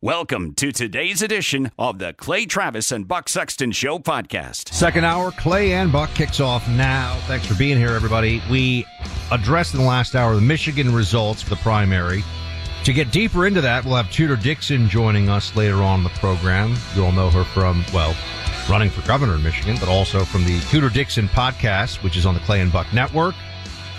Welcome to today's edition of the Clay Travis and Buck Sexton Show podcast. Second hour, Clay and Buck kicks off now. Thanks for being here, everybody. We addressed in the last hour the Michigan results for the primary. To get deeper into that, we'll have Tudor Dixon joining us later on in the program. You all know her from, well, running for governor in Michigan, but also from the Tudor Dixon podcast, which is on the Clay and Buck Network.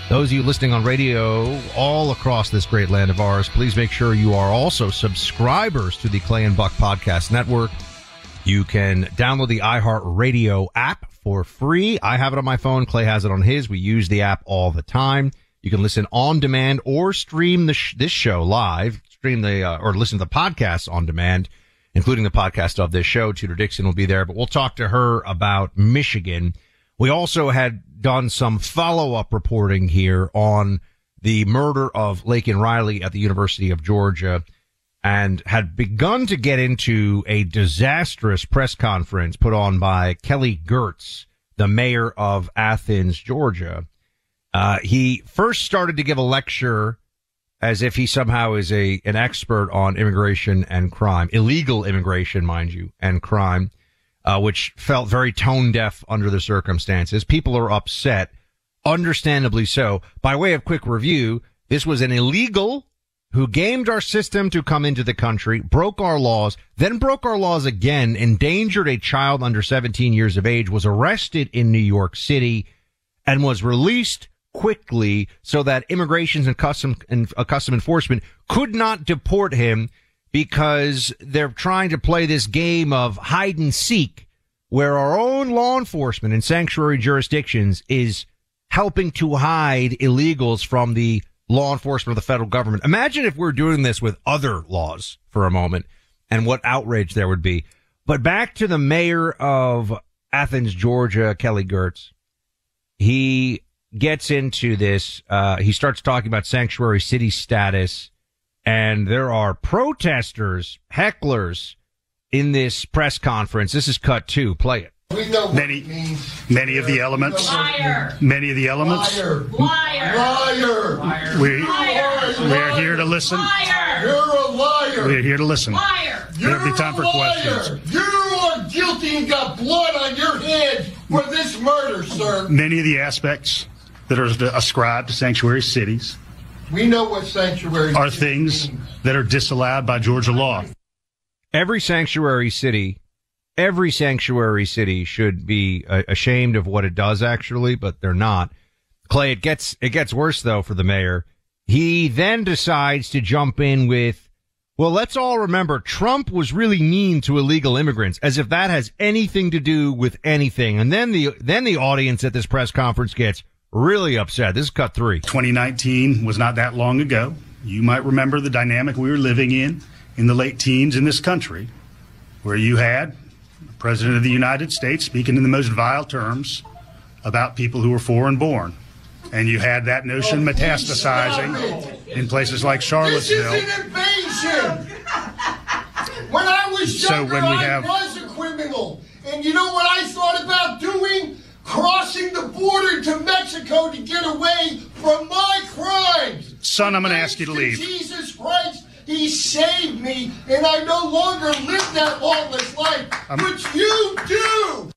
Those of you listening on radio all across this great land of ours, please make sure you are also subscribers to the Clay and Buck Podcast Network. You can download the iHeartRadio app for free. I have it on my phone. Clay has it on his. We use the app all the time. You can listen on demand or stream this show live, or listen to the podcast on demand, including the podcast of this show. Tudor Dixon will be there, but we'll talk to her about Michigan. We also had done some follow-up reporting here on the murder of Laken Riley at the University of Georgia and had begun to get into a disastrous press conference put on by Kelly Girtz, the mayor of Athens, Georgia. He first started to give a lecture as if he somehow is an expert on immigration and crime, illegal immigration, mind you, and crime. Which felt very tone deaf under the circumstances. People are upset, understandably so. By way of quick review, this was an illegal who gamed our system to come into the country, broke our laws, then broke our laws again, endangered a child under 17 years of age, was arrested in New York City, and was released quickly so that Immigration and Customs Enforcement could not deport him, because they're trying to play this game of hide and seek where our own law enforcement in sanctuary jurisdictions is helping to hide illegals from the law enforcement of the federal government. Imagine if we're doing this with other laws for a moment and what outrage there would be. But back to the mayor of Athens, Georgia, Kelly Girtz. He gets into this. He starts talking about sanctuary city status. And there are protesters, hecklers, in this press conference. This is cut two. Play it. Many of the elements. Liar. We're here to listen. Liar. You're a liar. We're here to listen. Liar. There'll be time for questions. You are guilty and got blood on your hands for this murder, sir. Many of the aspects that are ascribed to sanctuary cities. We know what sanctuary are things that are disallowed by Georgia law. Every sanctuary city should be ashamed of what it does, actually, but they're not. Clay, it gets worse, though, for the mayor. He then decides to jump in with, well, let's all remember Trump was really mean to illegal immigrants, as if that has anything to do with anything. And then the audience at this press conference gets really upset. This is cut three. 2019 was not that long ago. You might remember the dynamic we were living in the late teens in this country, where you had the President of the United States speaking in the most vile terms about people who were foreign born. And you had that notion metastasizing in places like Charlottesville. This is an invasion. When I was younger, I was a criminal. And you know what I thought about doing? Crossing the border to Mexico to get away from my crimes. Son, I'm going to ask you to leave. Jesus Christ, he saved me, and I no longer live that lawless life, which you do.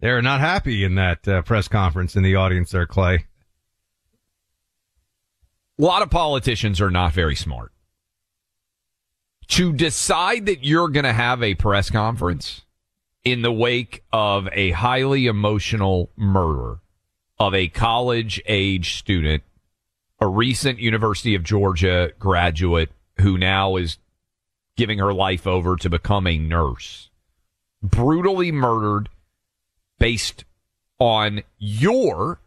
They're not happy in that press conference in the audience there, Clay. A lot of politicians are not very smart. To decide that you're going to have a press conference in the wake of a highly emotional murder of a college-age student, a recent University of Georgia graduate who now is giving her life over to become a nurse, brutally murdered based on your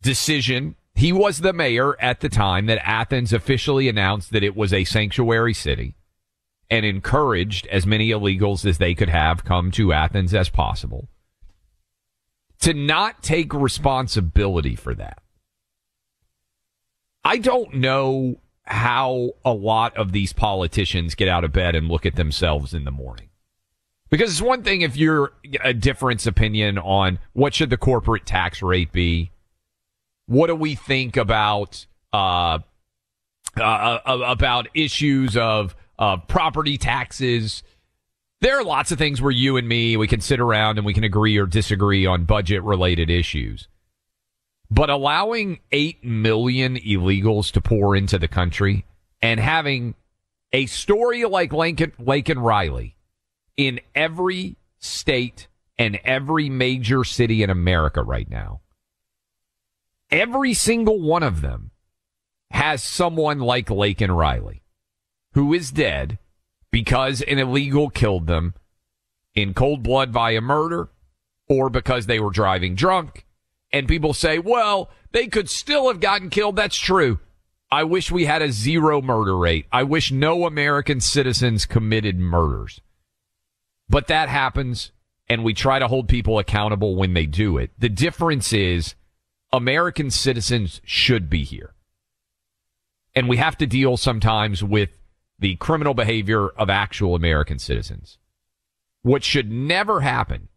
decision. He was the mayor at the time that Athens officially announced that it was a sanctuary city and encouraged as many illegals as they could have come to Athens as possible. To not take responsibility for that. I don't know how a lot of these politicians get out of bed and look at themselves in the morning. Because it's one thing if you're a different opinion on what should the corporate tax rate be, what do we think about issues of property taxes. There are lots of things where you and me, we can sit around and we can agree or disagree on budget-related issues. But allowing 8 million illegals to pour into the country and having a story like Laken Riley in every state and every major city in America right now, every single one of them has someone like Laken Riley, who is dead because an illegal killed them in cold blood via murder or because they were driving drunk. And people say, well, they could still have gotten killed. That's true. I wish we had a zero murder rate. I wish no American citizens committed murders. But that happens, and we try to hold people accountable when they do it. The difference is American citizens should be here. And we have to deal sometimes with the criminal behavior of actual American citizens. What should never happen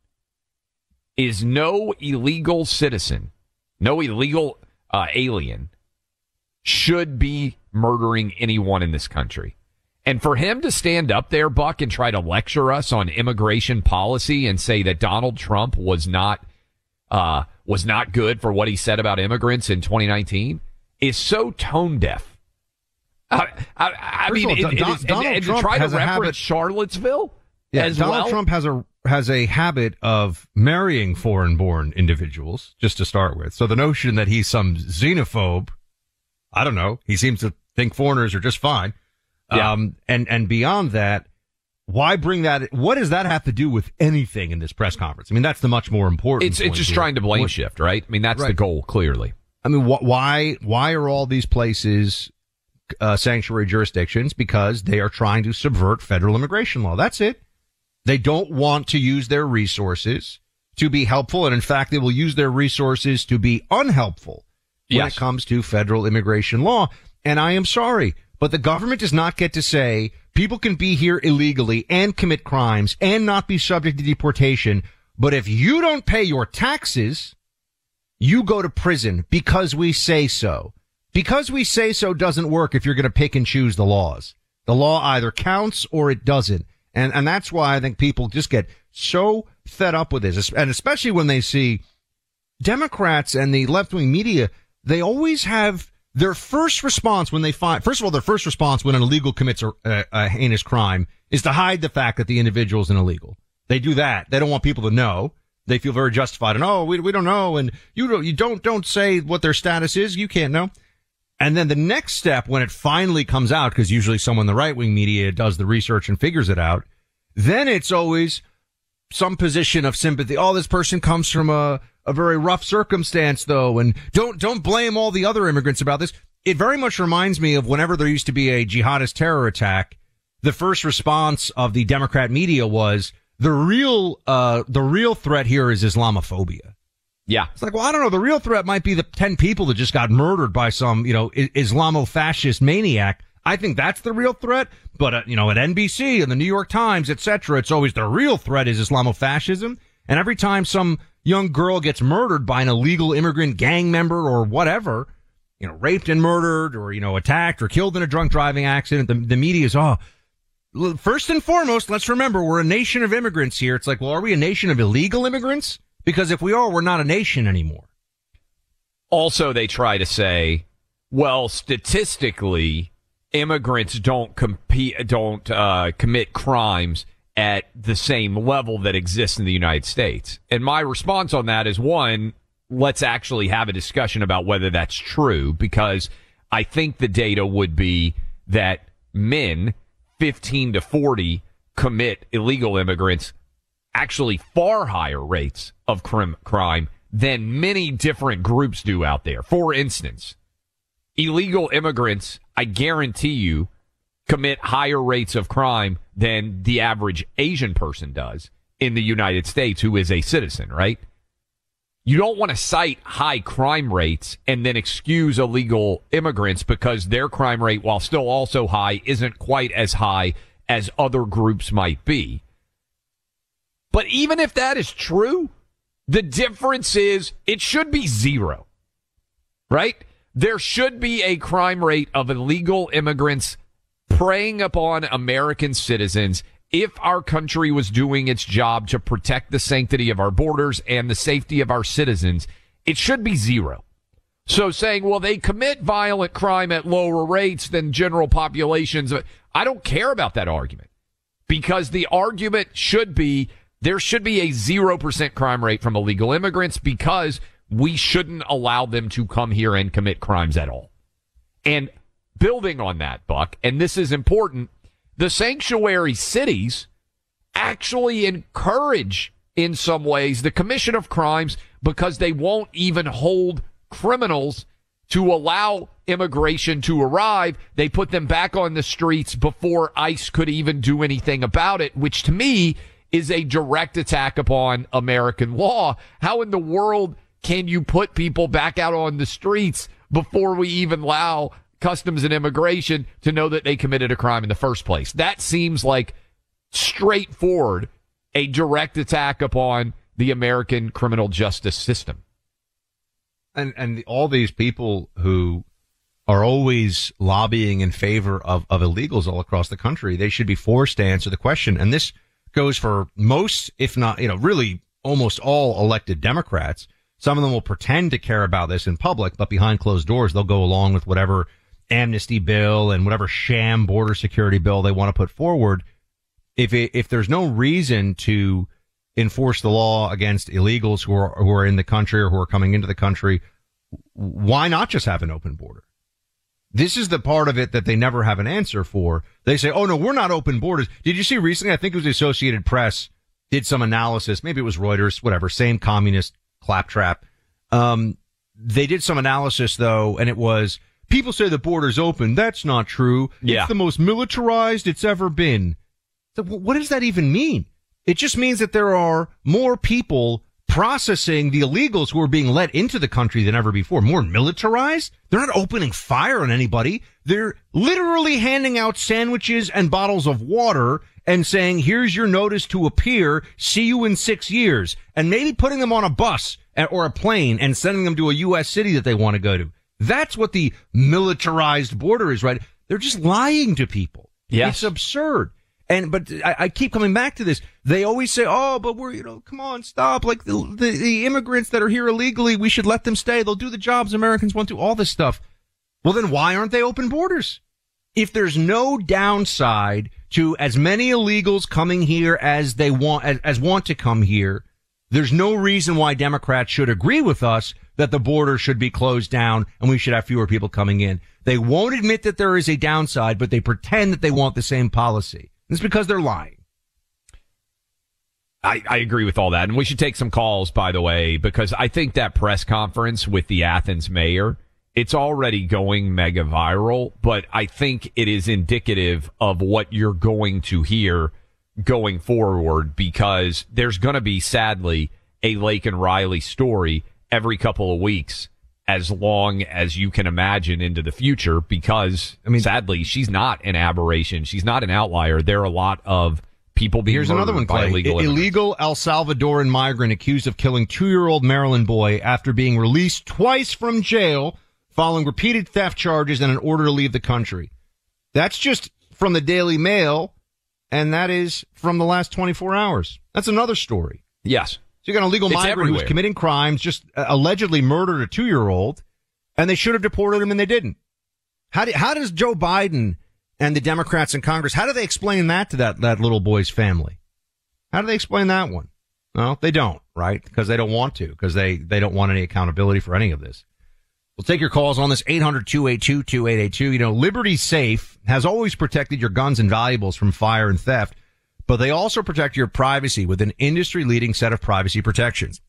is no illegal citizen, no illegal alien should be murdering anyone in this country. And for him to stand up there, Buck, and try to lecture us on immigration policy and say that Donald Trump was not good for what he said about immigrants in 2019 is so tone deaf. I mean, Donald Trump try to reference Charlottesville. Yeah, Donald Trump has a habit of marrying foreign-born individuals, just to start with. So the notion that he's some xenophobe, I don't know. He seems to think foreigners are just fine. Yeah. And beyond that, why bring that? What does that have to do with anything in this press conference? I mean, that's the much more important. It's just trying to blame shift, right? I mean, that's the goal, clearly. I mean, why are all these places sanctuary jurisdictions? Because they are trying to subvert federal immigration law. That's it. They don't want to use their resources to be helpful, and in fact, they will use their resources to be unhelpful when it comes to federal immigration law. And I am sorry, but the government does not get to say people can be here illegally and commit crimes and not be subject to deportation, but if you don't pay your taxes, you go to prison because we say so. Because we say so doesn't work if you're going to pick and choose the laws. The law either counts or it doesn't. And that's why I think people just get so fed up with this. And especially when they see Democrats and the left-wing media, they always have their first response when they find, first of all, their first response when an illegal commits a heinous crime is to hide the fact that the individual is an illegal. They do that. They don't want people to know. They feel very justified. And, oh, we don't know. And you don't say what their status is. You can't know. And then the next step, when it finally comes out, because usually someone in the right-wing media does the research and figures it out, then it's always some position of sympathy. Oh, this person comes from a very rough circumstance, though, and don't blame all the other immigrants about this. It very much reminds me of whenever there used to be a jihadist terror attack, the first response of the Democrat media was, the real threat here is Islamophobia. Yeah. It's like, well, I don't know. The real threat might be the 10 people that just got murdered by some, you know, Islamo-fascist maniac. I think that's the real threat. But, you know, at NBC and the New York Times, etc., it's always the real threat is Islamo-fascism. And every time some young girl gets murdered by an illegal immigrant gang member or whatever, you know, raped and murdered or, you know, attacked or killed in a drunk driving accident, the media is, oh, first and foremost, let's remember we're a nation of immigrants here. It's like, well, are we a nation of illegal immigrants? Because if we are, we're not a nation anymore. Also, they try to say, well, statistically, immigrants don't commit crimes at the same level that exists in the United States. And my response on that is, one, let's actually have a discussion about whether that's true, because I think the data would be that men 15 to 40 commit illegal immigrants actually far higher rates of crime than many different groups do out there. For instance, illegal immigrants, I guarantee you, commit higher rates of crime than the average Asian person does in the United States who is a citizen, right? You don't want to cite high crime rates and then excuse illegal immigrants because their crime rate, while still also high, isn't quite as high as other groups might be. But even if that is true, the difference is it should be zero, right? There should be a crime rate of illegal immigrants preying upon American citizens if our country was doing its job to protect the sanctity of our borders and the safety of our citizens. It should be zero. So saying, well, they commit violent crime at lower rates than general populations, I don't care about that argument, because the argument should be there should be a 0% crime rate from illegal immigrants because we shouldn't allow them to come here and commit crimes at all. And building on that, Buck, and this is important, the sanctuary cities actually encourage, in some ways, the commission of crimes because they won't even hold criminals to allow immigration to arrive. They put them back on the streets before ICE could even do anything about it, which to me is a direct attack upon American law. How in the world can you put people back out on the streets before we even allow Customs and Immigration to know that they committed a crime in the first place? That seems like straightforward, a direct attack upon the American criminal justice system. And all these people who are always lobbying in favor of illegals all across the country, they should be forced to answer the question. And this goes for most, if not, you know, really almost all elected Democrats. Some of them will pretend to care about this in public, but behind closed doors, they'll go along with whatever amnesty bill and whatever sham border security bill they want to put forward. If there's no reason to enforce the law against illegals who are in the country or who are coming into the country, why not just have an open border? This is the part of it that they never have an answer for. They say, oh, no, we're not open borders. Did you see recently? I think it was the Associated Press did some analysis. Maybe it was Reuters, whatever, same communist claptrap. They did some analysis, though, and it was people say the border's open. That's not true. Yeah. It's the most militarized it's ever been. So what does that even mean? It just means that there are more people processing the illegals who are being let into the country than ever before. More militarized? They're not opening fire on anybody. They're literally handing out sandwiches and bottles of water and saying, here's your notice to appear. See you in 6 years. And maybe putting them on a bus or a plane and sending them to a U.S. city that they want to go to. That's what the militarized border is, right? They're just lying to people. Yes. It's absurd. But I keep coming back to this. They always say, oh, but we're, you know, come on, stop. Like the immigrants that are here illegally, we should let them stay. They'll do the jobs Americans want to, all this stuff. Well, then why aren't they open borders? If there's no downside to as many illegals coming here as they want, as want to come here, there's no reason why Democrats should agree with us that the border should be closed down and we should have fewer people coming in. They won't admit that there is a downside, but they pretend that they want the same policy. It's because they're lying. I agree with all that. And we should take some calls, by the way, because I think that press conference with the Athens mayor, it's already going mega viral, but I think it is indicative of what you're going to hear going forward, because there's going to be, sadly, a Laken Riley story every couple of weeks as long as you can imagine into the future, because sadly, she's not an aberration. She's not an outlier. There are a lot of people being murdered. Here's another one, Clay. Illegal El Salvadoran migrant accused of killing 2-year-old Maryland boy after being released twice from jail following repeated theft charges and an order to leave the country. That's just from the Daily Mail, and that is from the last 24 hours. That's another story. Yes. So you got an illegal migrant who's committing crimes, just allegedly murdered a 2-year-old, and they should have deported him, and they didn't. How does Joe Biden and the Democrats in Congress, how do they explain that to that little boy's family? How do they explain that one? Well, they don't, right? Because they don't want to, because they don't want any accountability for any of this. We'll take your calls on this, 800-282-2882. You know, Liberty Safe has always protected your guns and valuables from fire and theft, but they also protect your privacy with an industry-leading set of privacy protections.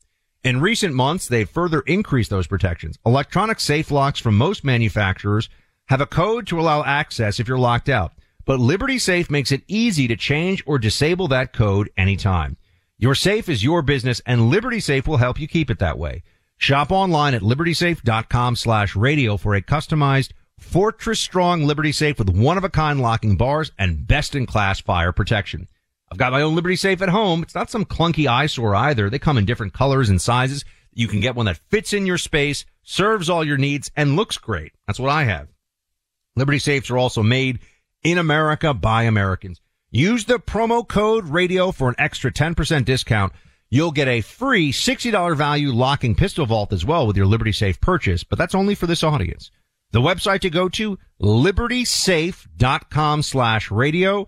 In recent months, they've further increased those protections. Electronic safe locks from most manufacturers have a code to allow access if you're locked out, but Liberty Safe makes it easy to change or disable that code anytime. Your safe is your business, and Liberty Safe will help you keep it that way. Shop online at libertysafe.com/radio for a customized fortress-strong Liberty Safe with one-of-a-kind locking bars and best-in-class fire protection. I've got my own Liberty Safe at home. It's not some clunky eyesore either. They come in different colors and sizes. You can get one that fits in your space, serves all your needs, and looks great. That's what I have. Liberty Safes are also made in America by Americans. Use the promo code radio for an extra 10% discount. You'll get a free $60 value locking pistol vault as well with your Liberty Safe purchase, but that's only for this audience. The website to go to, libertysafe.com/radio.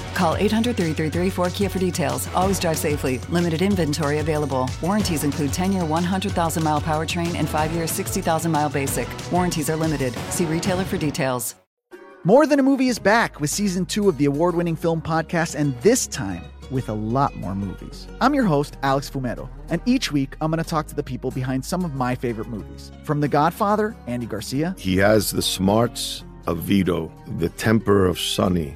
Call 800-333-4KIA for details. Always drive safely. Limited inventory available. Warranties include 10-year, 100,000-mile powertrain and 5-year, 60,000-mile basic. Warranties are limited. See retailer for details. More Than a Movie is back with Season 2 of the award-winning film podcast, and this time with a lot more movies. I'm your host, Alex Fumero, and each week I'm going to talk to the people behind some of my favorite movies. From The Godfather, Andy Garcia. He has the smarts of Vito, the temper of Sonny,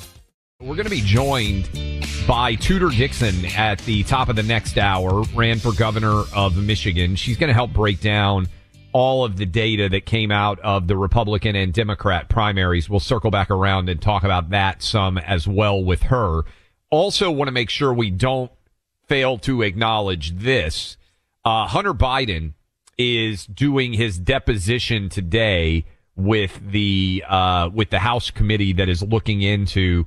We're going to be joined by Tudor Dixon at the top of the next hour, ran for governor of Michigan. She's going to help break down all of the data that came out of the Republican and Democrat primaries. We'll circle back around and talk about that some as well with her. Also want to make sure we don't fail to acknowledge this. Hunter Biden is doing his deposition today with the House committee that is looking into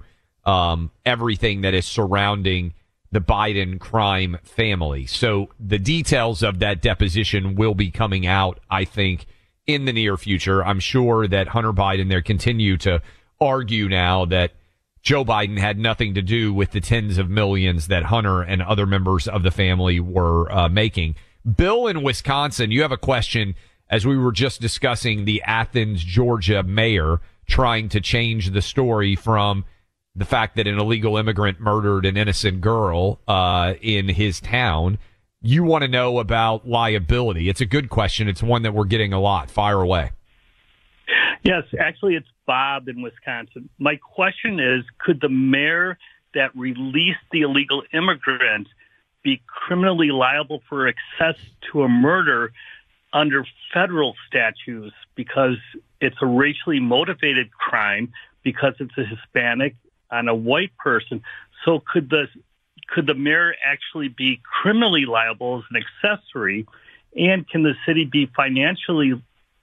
everything that is surrounding the Biden crime family. So the details of that deposition will be coming out, I think, in the near future. I'm sure that Hunter Biden there continue to argue now that Joe Biden had nothing to do with the tens of millions that Hunter and other members of the family were making. Bill in Wisconsin, you have a question as we were just discussing the Athens, Georgia mayor trying to change the story from the fact that an illegal immigrant murdered an innocent girl in his town. You want to know about liability. It's a good question. It's one that we're getting a lot. Fire away. Yes, actually, it's Bob in Wisconsin. My question is, could the mayor that released the illegal immigrant be criminally liable for access to a murder under federal statutes because it's a racially motivated crime, because it's a Hispanic on a white person? So could the mayor actually be criminally liable as an accessory? And can the city be financially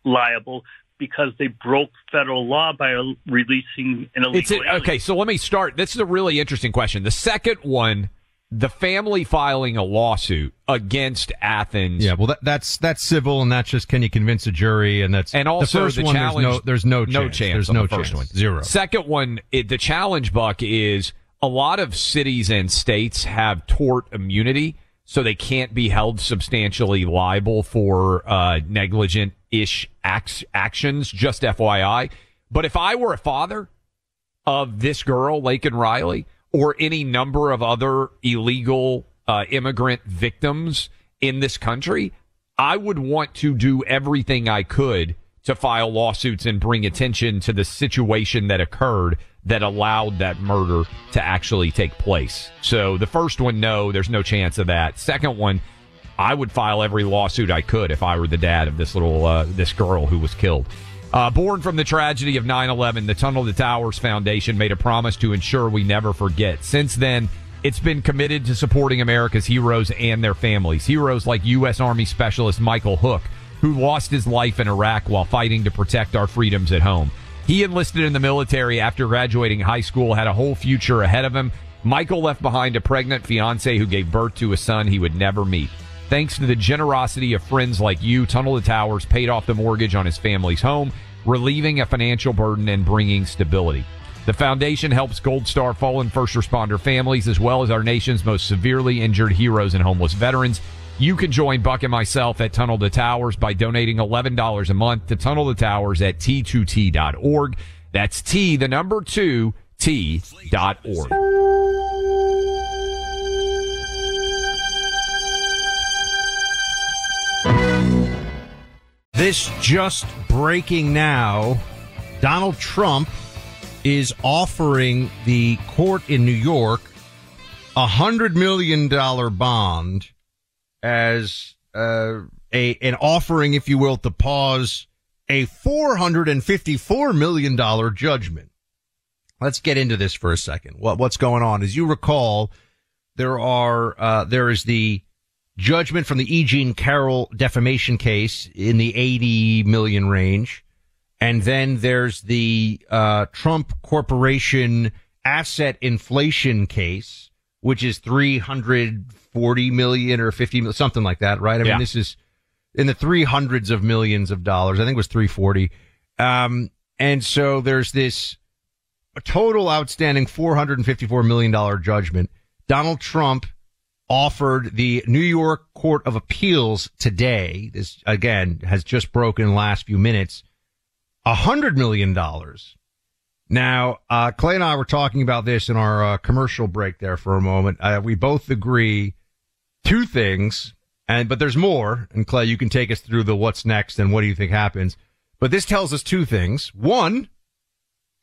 liable because they broke federal law by releasing an illegal alien? Okay, so let me start. This is a really interesting question. The second one, the family filing a lawsuit against Athens. Yeah, well, that's civil, and that's just, can you convince a jury? And that's, and also the first the one, challenge. There's no chance. There's no chance. One. Zero. Second one, the challenge, Buck, is a lot of cities and states have tort immunity, so they can't be held substantially liable for negligent-ish actions, just FYI. But if I were a father of this girl, Laken Riley, or any number of other illegal immigrant victims in this country, I would want to do everything I could to file lawsuits and bring attention to the situation that occurred that allowed that murder to actually take place. So the first one, no, there's no chance of that. Second one, I would file every lawsuit I could if I were the dad of this little, this girl who was killed. Born from the tragedy of 9/11, the Tunnel to Towers Foundation made a promise to ensure we never forget. Since then, it's been committed to supporting America's heroes and their families. Heroes like U.S. Army Specialist Michael Hook, who lost his life in Iraq while fighting to protect our freedoms at home. He enlisted in the military after graduating high school, had a whole future ahead of him. Michael left behind a pregnant fiance who gave birth to a son he would never meet. Thanks to the generosity of friends like you, Tunnel to Towers paid off the mortgage on his family's home, relieving a financial burden and bringing stability. The foundation helps Gold Star fallen first responder families, as well as our nation's most severely injured heroes and homeless veterans. You can join Buck and myself at Tunnel to Towers by donating $11 a month to Tunnel to Towers at T2T.org. That's T, the number 2, T.org. This just breaking now, Donald Trump is offering the court in New York a $100 million bond as an offering, if you will, to pause a $454 million judgment. Let's get into this for a second. What's going on? As you recall, there is the judgment from the E. Jean Carroll defamation case in the $80 million range. And then there's the Trump Corporation asset inflation case, which is $340 million or $50 million, something like that, right? I mean, yeah. This is in the $300s of millions of dollars. I think it was $340 million. And so there's this total outstanding $454 million judgment. Donald Trump offered the New York Court of Appeals today, this, again, has just broken in the last few minutes, $100 million. Now, Clay and I were talking about this in our commercial break there for a moment. We both agree two things, but there's more. And Clay, you can take us through the what's next and what do you think happens. But this tells us two things. One,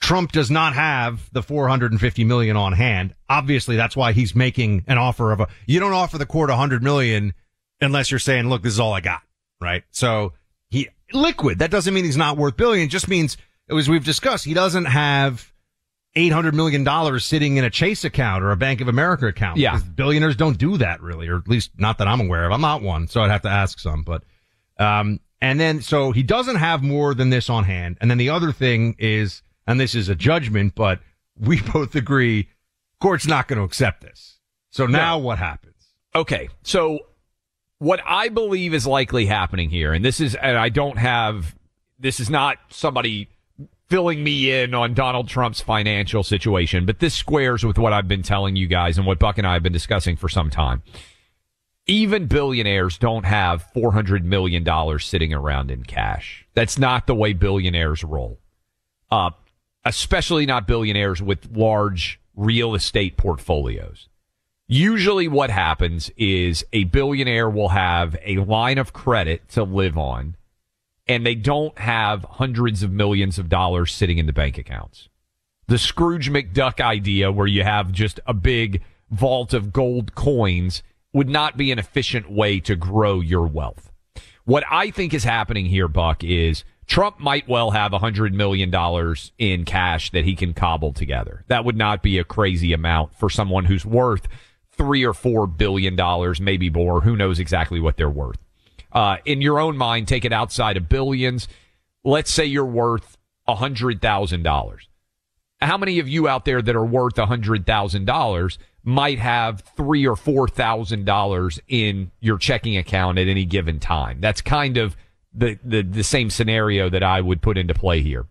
Trump does not have the $450 million on hand. Obviously, that's why he's making an offer of you don't offer the court $100 million unless you're saying, look, this is all I got, right? So he liquid. That doesn't mean he's not worth billion. It just means, as we've discussed, he doesn't have $800 million sitting in a Chase account or a Bank of America account. Yeah. Billionaires don't do that, really, or at least not that I'm aware of. I'm not one, so I'd have to ask some. But and then so he doesn't have more than this on hand. And then the other thing is, and this is a judgment, but we both agree, court's not going to accept this. So now what happens? Okay, so what I believe is likely happening here, and this is, and I don't have, this is not somebody filling me in on Donald Trump's financial situation, but this squares with what I've been telling you guys and what Buck and I have been discussing for some time. Even billionaires don't have $400 million sitting around in cash. That's not the way billionaires roll. Especially not billionaires with large real estate portfolios. Usually what happens is a billionaire will have a line of credit to live on, and they don't have hundreds of millions of dollars sitting in the bank accounts. The Scrooge McDuck idea where you have just a big vault of gold coins would not be an efficient way to grow your wealth. What I think is happening here, Buck, is Trump might well have $100 million in cash that he can cobble together. That would not be a crazy amount for someone who's worth $3 or $4 billion, maybe more. Who knows exactly what they're worth? In your own mind, take it outside of billions. Let's say you're worth $100,000. How many of you out there that are worth $100,000 might have $3,000 or $4,000 in your checking account at any given time? That's kind of the same scenario that I would put into play here.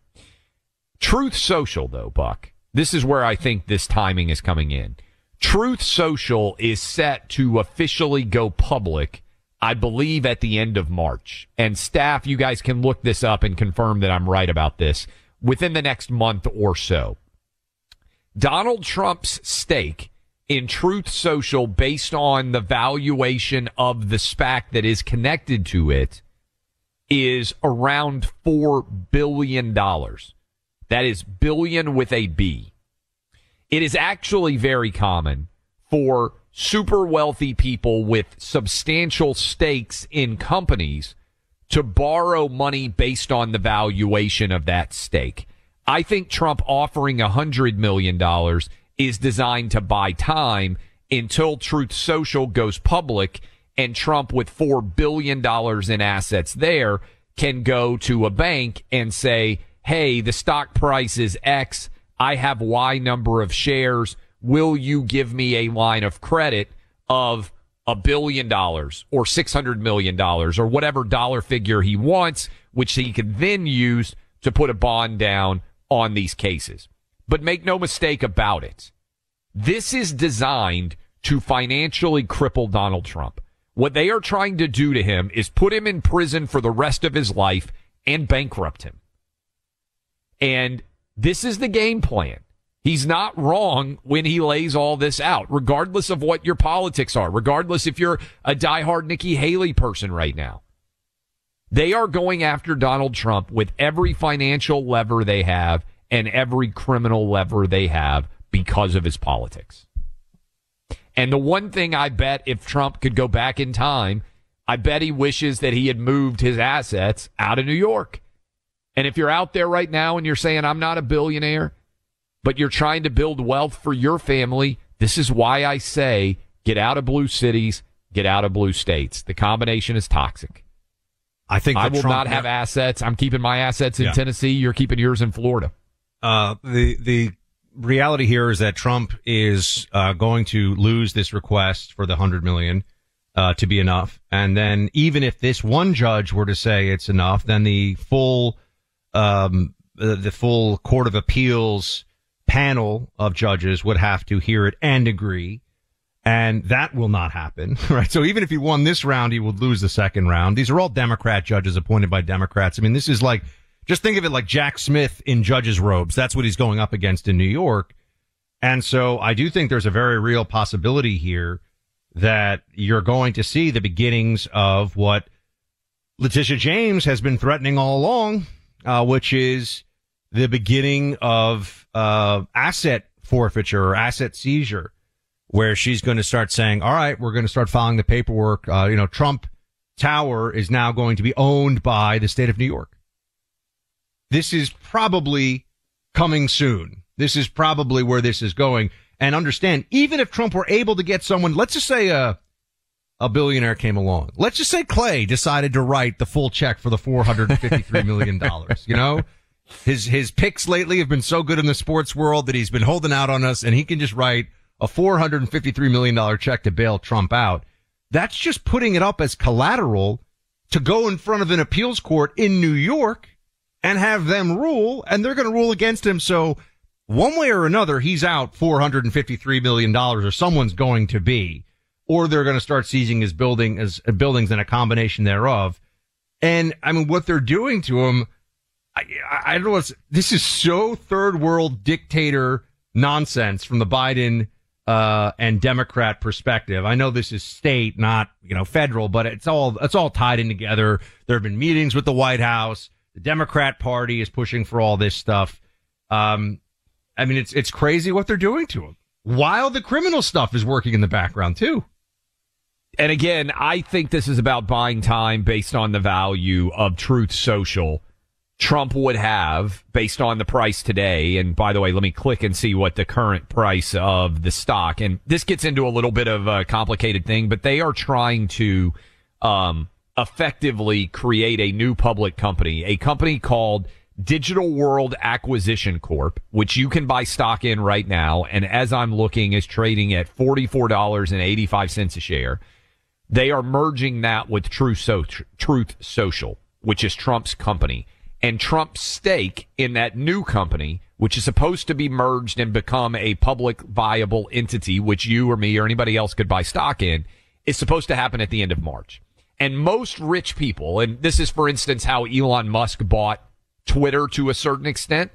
Truth Social, though, Buck, this is where I think this timing is coming in. Truth Social is set to officially go public, I believe, at the end of March. And staff, you guys can look this up and confirm that I'm right about this within the next month or so. Donald Trump's stake in Truth Social, based on the valuation of the SPAC that is connected to it, is around $4 billion. That is billion with a B. It is actually very common for super wealthy people with substantial stakes in companies to borrow money based on the valuation of that stake. I think Trump offering $100 million is designed to buy time until Truth Social goes public, and Trump, with $4 billion in assets there, can go to a bank and say, hey, the stock price is X. I have Y number of shares. Will you give me a line of credit of $1 billion or $600 million or whatever dollar figure he wants, which he can then use to put a bond down on these cases? But make no mistake about it, this is designed to financially cripple Donald Trump. What they are trying to do to him is put him in prison for the rest of his life and bankrupt him. And this is the game plan. He's not wrong when he lays all this out, regardless of what your politics are, regardless if you're a diehard Nikki Haley person right now. They are going after Donald Trump with every financial lever they have and every criminal lever they have because of his politics. And the one thing I bet, if Trump could go back in time, I bet he wishes that he had moved his assets out of New York. And if you're out there right now and you're saying, I'm not a billionaire, but you're trying to build wealth for your family, this is why I say get out of blue cities, get out of blue states. The combination is toxic. I think I will not have assets. I'm keeping my assets in Tennessee. You're keeping yours in Florida. The reality here is that Trump is going to lose this request for the $100 million to be enough. And then even if this one judge were to say it's enough, then the full Court of Appeals panel of judges would have to hear it and agree. And that will not happen, right? So even if he won this round, he would lose the second round. These are all Democrat judges appointed by Democrats. I mean, this is like, just think of it like Jack Smith in judges' robes. That's what he's going up against in New York. And so I do think there's a very real possibility here that you're going to see the beginnings of what Letitia James has been threatening all along, which is the beginning of asset forfeiture or asset seizure, where she's going to start saying, all right, we're going to start filing the paperwork. Trump Tower is now going to be owned by the state of New York. This is probably coming soon. This is probably where this is going. And understand, even if Trump were able to get someone, let's just say a billionaire came along. Let's just say Clay decided to write the full check for the $453 million. You know, his picks lately have been so good in the sports world that he's been holding out on us, and he can just write a $453 million check to bail Trump out. That's just putting it up as collateral to go in front of an appeals court in New York and have them rule, and they're going to rule against him. So one way or another, he's out $453 million, or someone's going to be. or they're going to start seizing his buildings and a combination thereof. And I mean, what they're doing to him, I don't know. This is so third world dictator nonsense from the Biden and Democrat perspective. I know this is state, not, you know, federal, but it's all tied in together. There have been meetings with the White House. The Democrat Party is pushing for all this stuff. I mean, it's crazy what they're doing to him, while the criminal stuff is working in the background too. And again, I think this is about buying time based on the value of Truth Social. Trump would have, based on the price today, and by the way, let me click and see what the current price of the stock, and this gets into a little bit of a complicated thing, but they are trying to effectively create a new public company, a company called Digital World Acquisition Corp, which you can buy stock in right now, and as I'm looking, is trading at $44.85 a share. They are merging that with Truth Social, which is Trump's company. And Trump's stake in that new company, which is supposed to be merged and become a public viable entity, which you or me or anybody else could buy stock in, is supposed to happen at the end of March. And most rich people, and this is, for instance, how Elon Musk bought Twitter to a certain extent,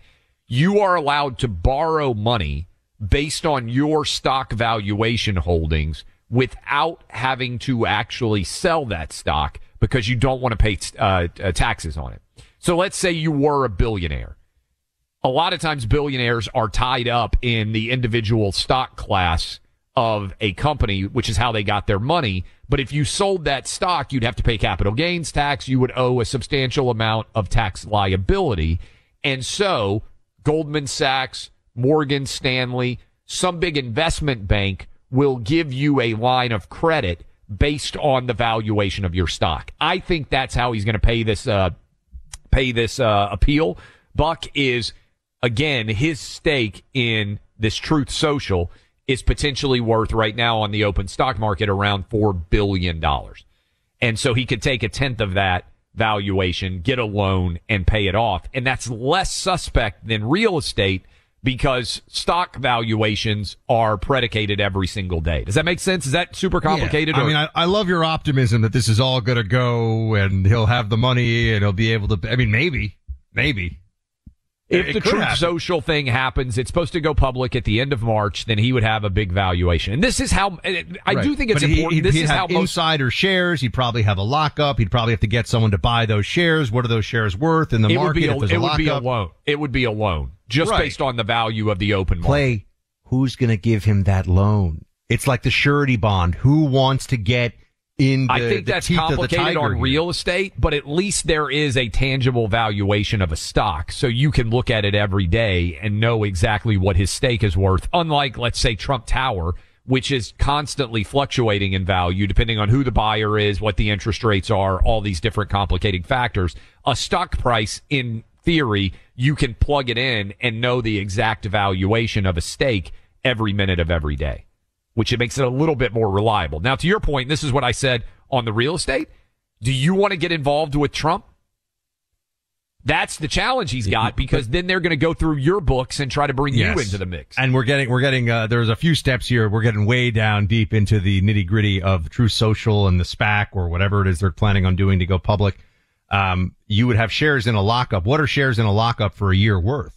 you are allowed to borrow money based on your stock valuation holdings without having to actually sell that stock because you don't want to pay taxes on it. So let's say you were a billionaire. A lot of times billionaires are tied up in the individual stock class of a company, which is how they got their money. But if you sold that stock, you'd have to pay capital gains tax. You would owe a substantial amount of tax liability. And so Goldman Sachs, Morgan Stanley, some big investment bank will give you a line of credit based on the valuation of your stock. I think that's how he's going to pay this appeal. Buck is, again, his stake in this Truth Social is potentially worth right now on the open stock market around $4 billion. And so he could take a tenth of that valuation, get a loan, and pay it off. And that's less suspect than real estate because stock valuations are predicated every single day. Does that make sense? Is that super complicated? Yeah. I mean, I love your optimism that this is all going to go and he'll have the money and he'll be able to. I mean, maybe. If the Truth Social thing happens, it's supposed to go public at the end of March, then he would have a big valuation. And this is how I do think it's important. This is how most insider shares. He'd probably have a lockup. He'd probably have to get someone to buy those shares. What are those shares worth in the market? It would be a loan. It would be a loan just based on the value of the open market. Clay, who's going to give him that loan? It's like the surety bond. Who wants to get in the, I think that's complicated on real estate, but at least there is a tangible valuation of a stock. So you can look at it every day and know exactly what his stake is worth. Unlike, let's say, Trump Tower, which is constantly fluctuating in value depending on who the buyer is, what the interest rates are, all these different complicated factors. A stock price, in theory, you can plug it in and know the exact valuation of a stake every minute of every day, which it makes it a little bit more reliable. Now, to your point, this is what I said on the real estate. Do you want to get involved with Trump? That's the challenge he's got, because then they're going to go through your books and try to bring you into the mix. And we're getting there's a few steps here. We're getting way down deep into the nitty gritty of Truth Social and the SPAC or whatever it is they're planning on doing to go public. You would have shares in a lockup. What are shares in a lockup for a year worth?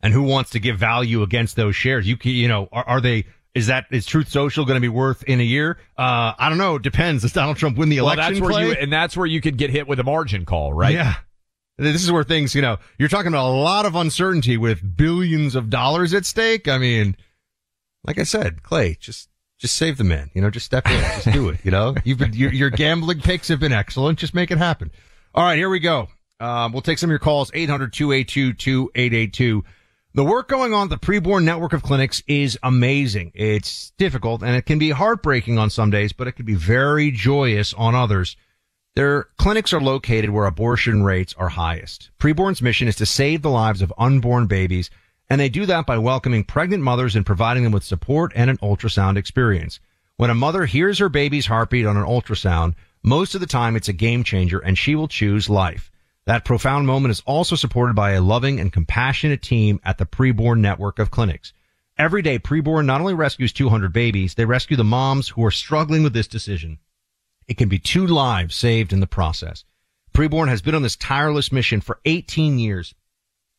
And who wants to give value against those shares? Is Truth Social going to be worth in a year? I don't know. It depends. Does Donald Trump win the election? That's where you could get hit with a margin call, right? Yeah. This is where things, you're talking about a lot of uncertainty with billions of dollars at stake. I mean, like I said, Clay, just save the man. Just step in, just do it. Your gambling picks have been excellent. Just make it happen. All right, here we go. We'll take some of your calls. 800-282-2882. The work going on at the Preborn network of clinics is amazing. It's difficult, and it can be heartbreaking on some days, but it can be very joyous on others. Their clinics are located where abortion rates are highest. Preborn's mission is to save the lives of unborn babies, and they do that by welcoming pregnant mothers and providing them with support and an ultrasound experience. When a mother hears her baby's heartbeat on an ultrasound, most of the time it's a game changer, and she will choose life. That profound moment is also supported by a loving and compassionate team at the Preborn network of clinics. Every day, Preborn not only rescues 200 babies, they rescue the moms who are struggling with this decision. It can be 2 lives saved in the process. Preborn has been on this tireless mission for 18 years,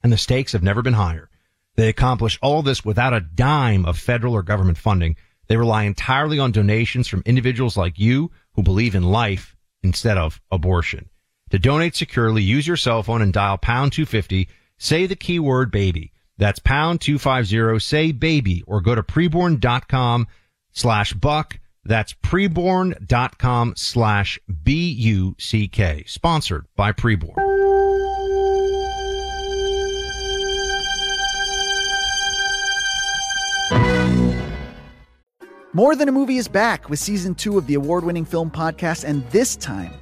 and the stakes have never been higher. They accomplish all this without a dime of federal or government funding. They rely entirely on donations from individuals like you who believe in life instead of abortion. To donate securely, use your cell phone and dial pound 250. Say the keyword baby. That's pound 250. Say baby, or go to preborn.com/buck. That's preborn.com/BUCK. Sponsored by Preborn. More Than a Movie is back with season 2 of the award-winning film podcast, and this time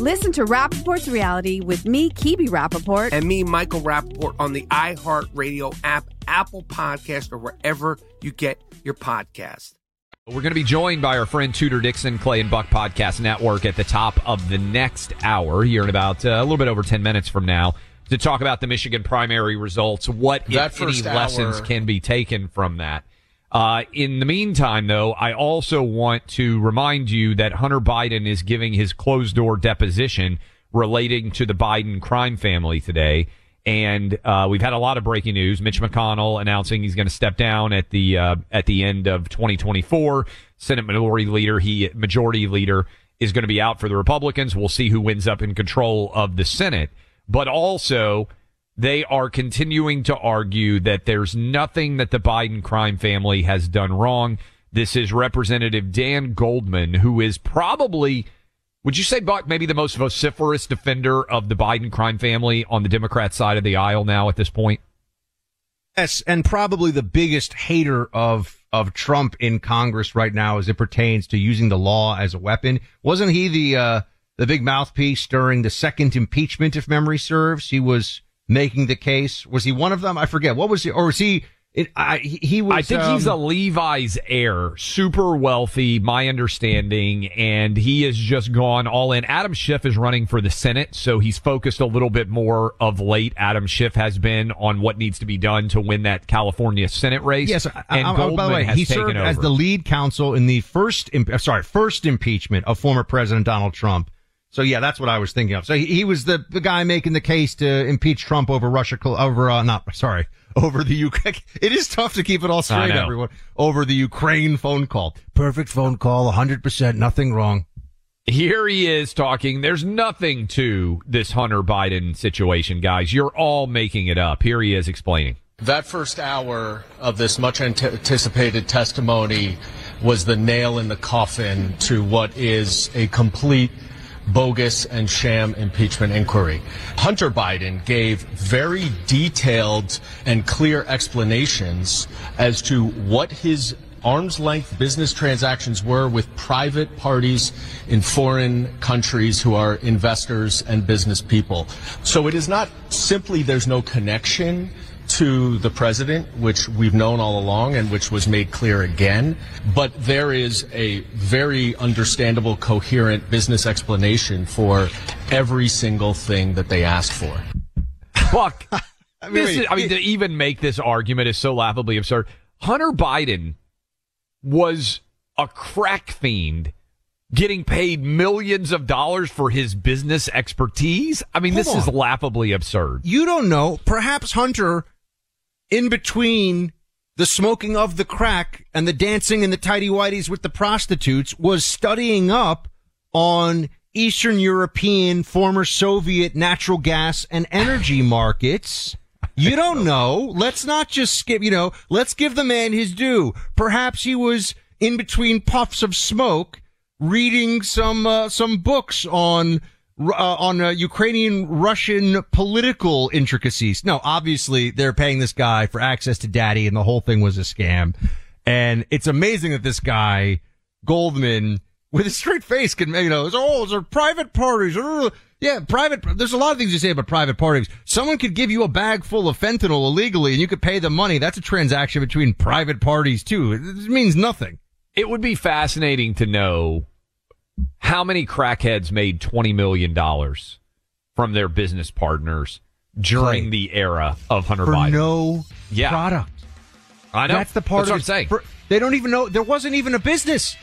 Listen to Rappaport's Reality with me, Kibi Rappaport. And me, Michael Rappaport, on the iHeartRadio app, Apple Podcast, or wherever you get your podcast. We're going to be joined by our friend Tudor Dixon, Clay and Buck Podcast Network, at the top of the next hour, here in about a little bit over 10 minutes from now, to talk about the Michigan primary results, what, if any, lessons can be taken from that. In the meantime, though, I also want to remind you that Hunter Biden is giving his closed-door deposition relating to the Biden crime family today. And we've had a lot of breaking news. Mitch McConnell announcing he's going to step down at the end of 2024. Senate Majority Leader is going to be out for the Republicans. We'll see who wins up in control of the Senate. But also, they are continuing to argue that there's nothing that the Biden crime family has done wrong. This is Representative Dan Goldman, who is probably, would you say, Buck, maybe the most vociferous defender of the Biden crime family on the Democrat side of the aisle now at this point? Yes, and probably the biggest hater of Trump in Congress right now as it pertains to using the law as a weapon. Wasn't he the big mouthpiece during the second impeachment, if memory serves? He was making the case. Was he one of them? I forget. What was he? Or was he... I think he's a Levi's heir, super wealthy, my understanding, and he has just gone all in. Adam Schiff is running for the Senate, so he's focused a little bit more of late. Adam Schiff has been on what needs to be done to win that California Senate race. Yes, and Goldman, by the way, he served as the lead counsel in the first impeachment of former President Donald Trump. So yeah, that's what I was thinking of. So he was the guy making the case to impeach Trump over Russia, over over the Ukraine. It is tough to keep it all straight, everyone. Over the Ukraine phone call. Perfect phone call, 100%, nothing wrong. Here he is talking. There's nothing to this Hunter Biden situation, guys. You're all making it up. Here he is explaining. That first hour of this much anticipated testimony was the nail in the coffin to what is a complete bogus and sham impeachment inquiry. Hunter Biden gave very detailed and clear explanations as to what his arm's length business transactions were with private parties in foreign countries who are investors and business people. So it is not simply there's no connection to the president, which we've known all along and which was made clear again, but there is a very understandable, coherent business explanation for every single thing that they asked for. Buck, to even make this argument is so laughably absurd. Hunter Biden was a crack fiend getting paid millions of dollars for his business expertise. I mean, this is laughably absurd. You don't know. Perhaps Hunter, in between the smoking of the crack and the dancing and the tighty-whities with the prostitutes, was studying up on Eastern European, former Soviet natural gas and energy markets. You don't know. Let's not just skip, let's give the man his due. Perhaps he was in between puffs of smoke reading some books on Ukrainian-Russian political intricacies. No, obviously they're paying this guy for access to daddy and the whole thing was a scam. And it's amazing that this guy, Goldman, with a straight face can, those are private parties. Yeah, there's a lot of things you say about private parties. Someone could give you a bag full of fentanyl illegally and you could pay them money. That's a transaction between private parties too. It means nothing. It would be fascinating to know how many crackheads made $20 million from their business partners during the era of Hunter Biden. Product. I know. That's the part I'm saying. They don't even know. There wasn't even a business.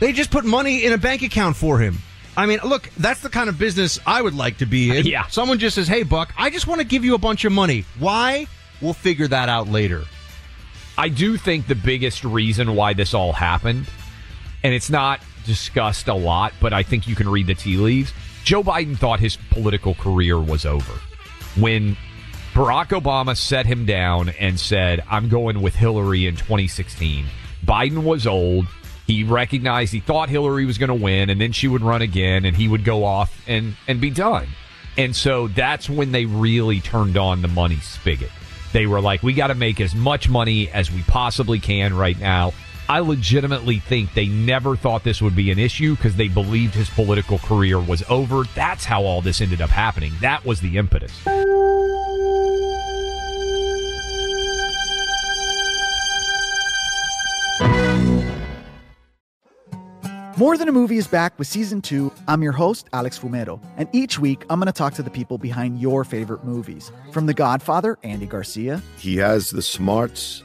They just put money in a bank account for him. I mean, look, that's the kind of business I would like to be in. Yeah. Someone just says, hey, Buck, I just want to give you a bunch of money. Why? We'll figure that out later. I do think the biggest reason why this all happened, and it's not discussed a lot, but I think you can read the tea leaves. Joe Biden thought his political career was over when Barack Obama set him down and said, I'm going with Hillary in 2016. Biden was old. He recognized he thought Hillary was going to win and then she would run again and he would go off and be done. And so that's when they really turned on the money spigot. They were like, we got to make as much money as we possibly can right now. I legitimately think they never thought this would be an issue because they believed his political career was over. That's how all this ended up happening. That was the impetus. More Than a Movie is back with Season 2. I'm your host, Alex Fumero. And each week, I'm going to talk to the people behind your favorite movies. From The Godfather, Andy Garcia. He has the smarts